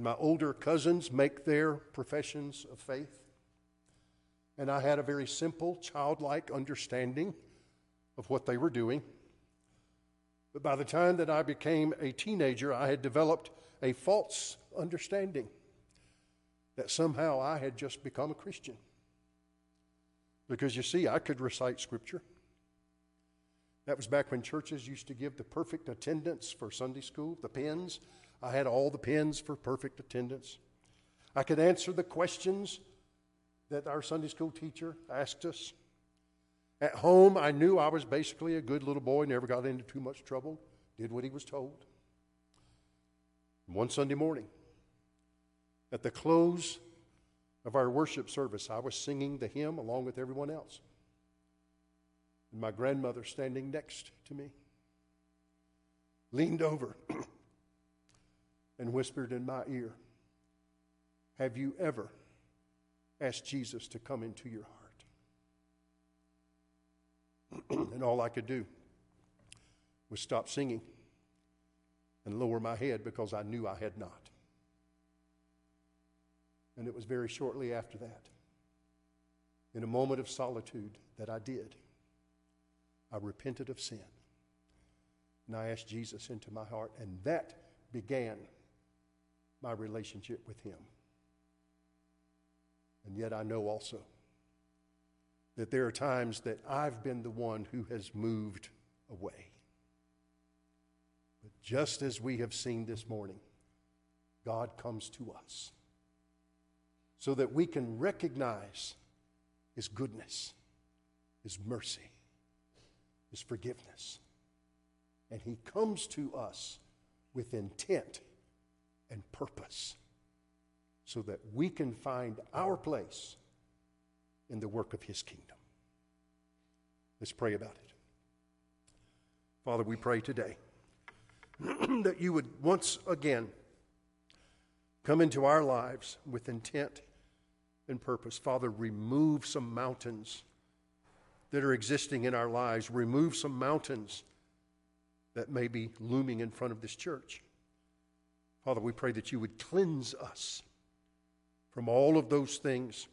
My older cousins make their professions of faith. And I had a very simple, childlike understanding of what they were doing. But by the time that I became a teenager, I had developed a false understanding that somehow I had just become a Christian. Because you see, I could recite Scripture. That was back when churches used to give the perfect attendance for Sunday school, the pins. I had all the pins for perfect attendance. I could answer the questions that our Sunday school teacher asked us. At home, I knew I was basically a good little boy, never got into too much trouble, did what he was told. One Sunday morning, at the close of our worship service, I was singing the hymn along with everyone else. And my grandmother, standing next to me, leaned over and whispered in my ear, "Have you ever asked Jesus to come into your heart?" And all I could do was stop singing and lower my head because I knew I had not. And it was very shortly after that, in a moment of solitude, that I did. I repented of sin, and I asked Jesus into my heart, and that began my relationship with Him. And yet I know also that there are times that I've been the one who has moved away. But just as we have seen this morning, God comes to us so that we can recognize His goodness, His mercy, His forgiveness. And He comes to us with intent and purpose, so that we can find our place in the work of His kingdom. Let's pray about it. Father, we pray today that You would once again come into our lives with intent and purpose. Father, remove some mountains that are existing in our lives. Remove some mountains that may be looming in front of this church. Father, we pray that You would cleanse us from all of those things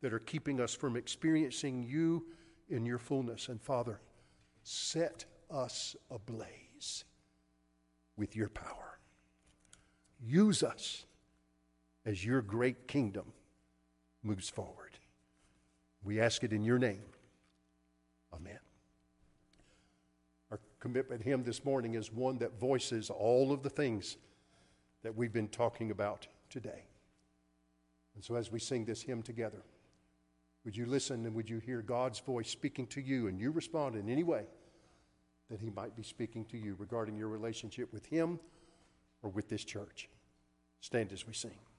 that are keeping us from experiencing You in Your fullness. And Father, set us ablaze with Your power. Use us as Your great kingdom moves forward. We ask it in Your name. Amen. Our commitment hymn this morning is one that voices all of the things that we've been talking about today. And so as we sing this hymn together, would you listen and would you hear God's voice speaking to you, and you respond in any way that He might be speaking to you regarding your relationship with Him or with this church. Stand as we sing.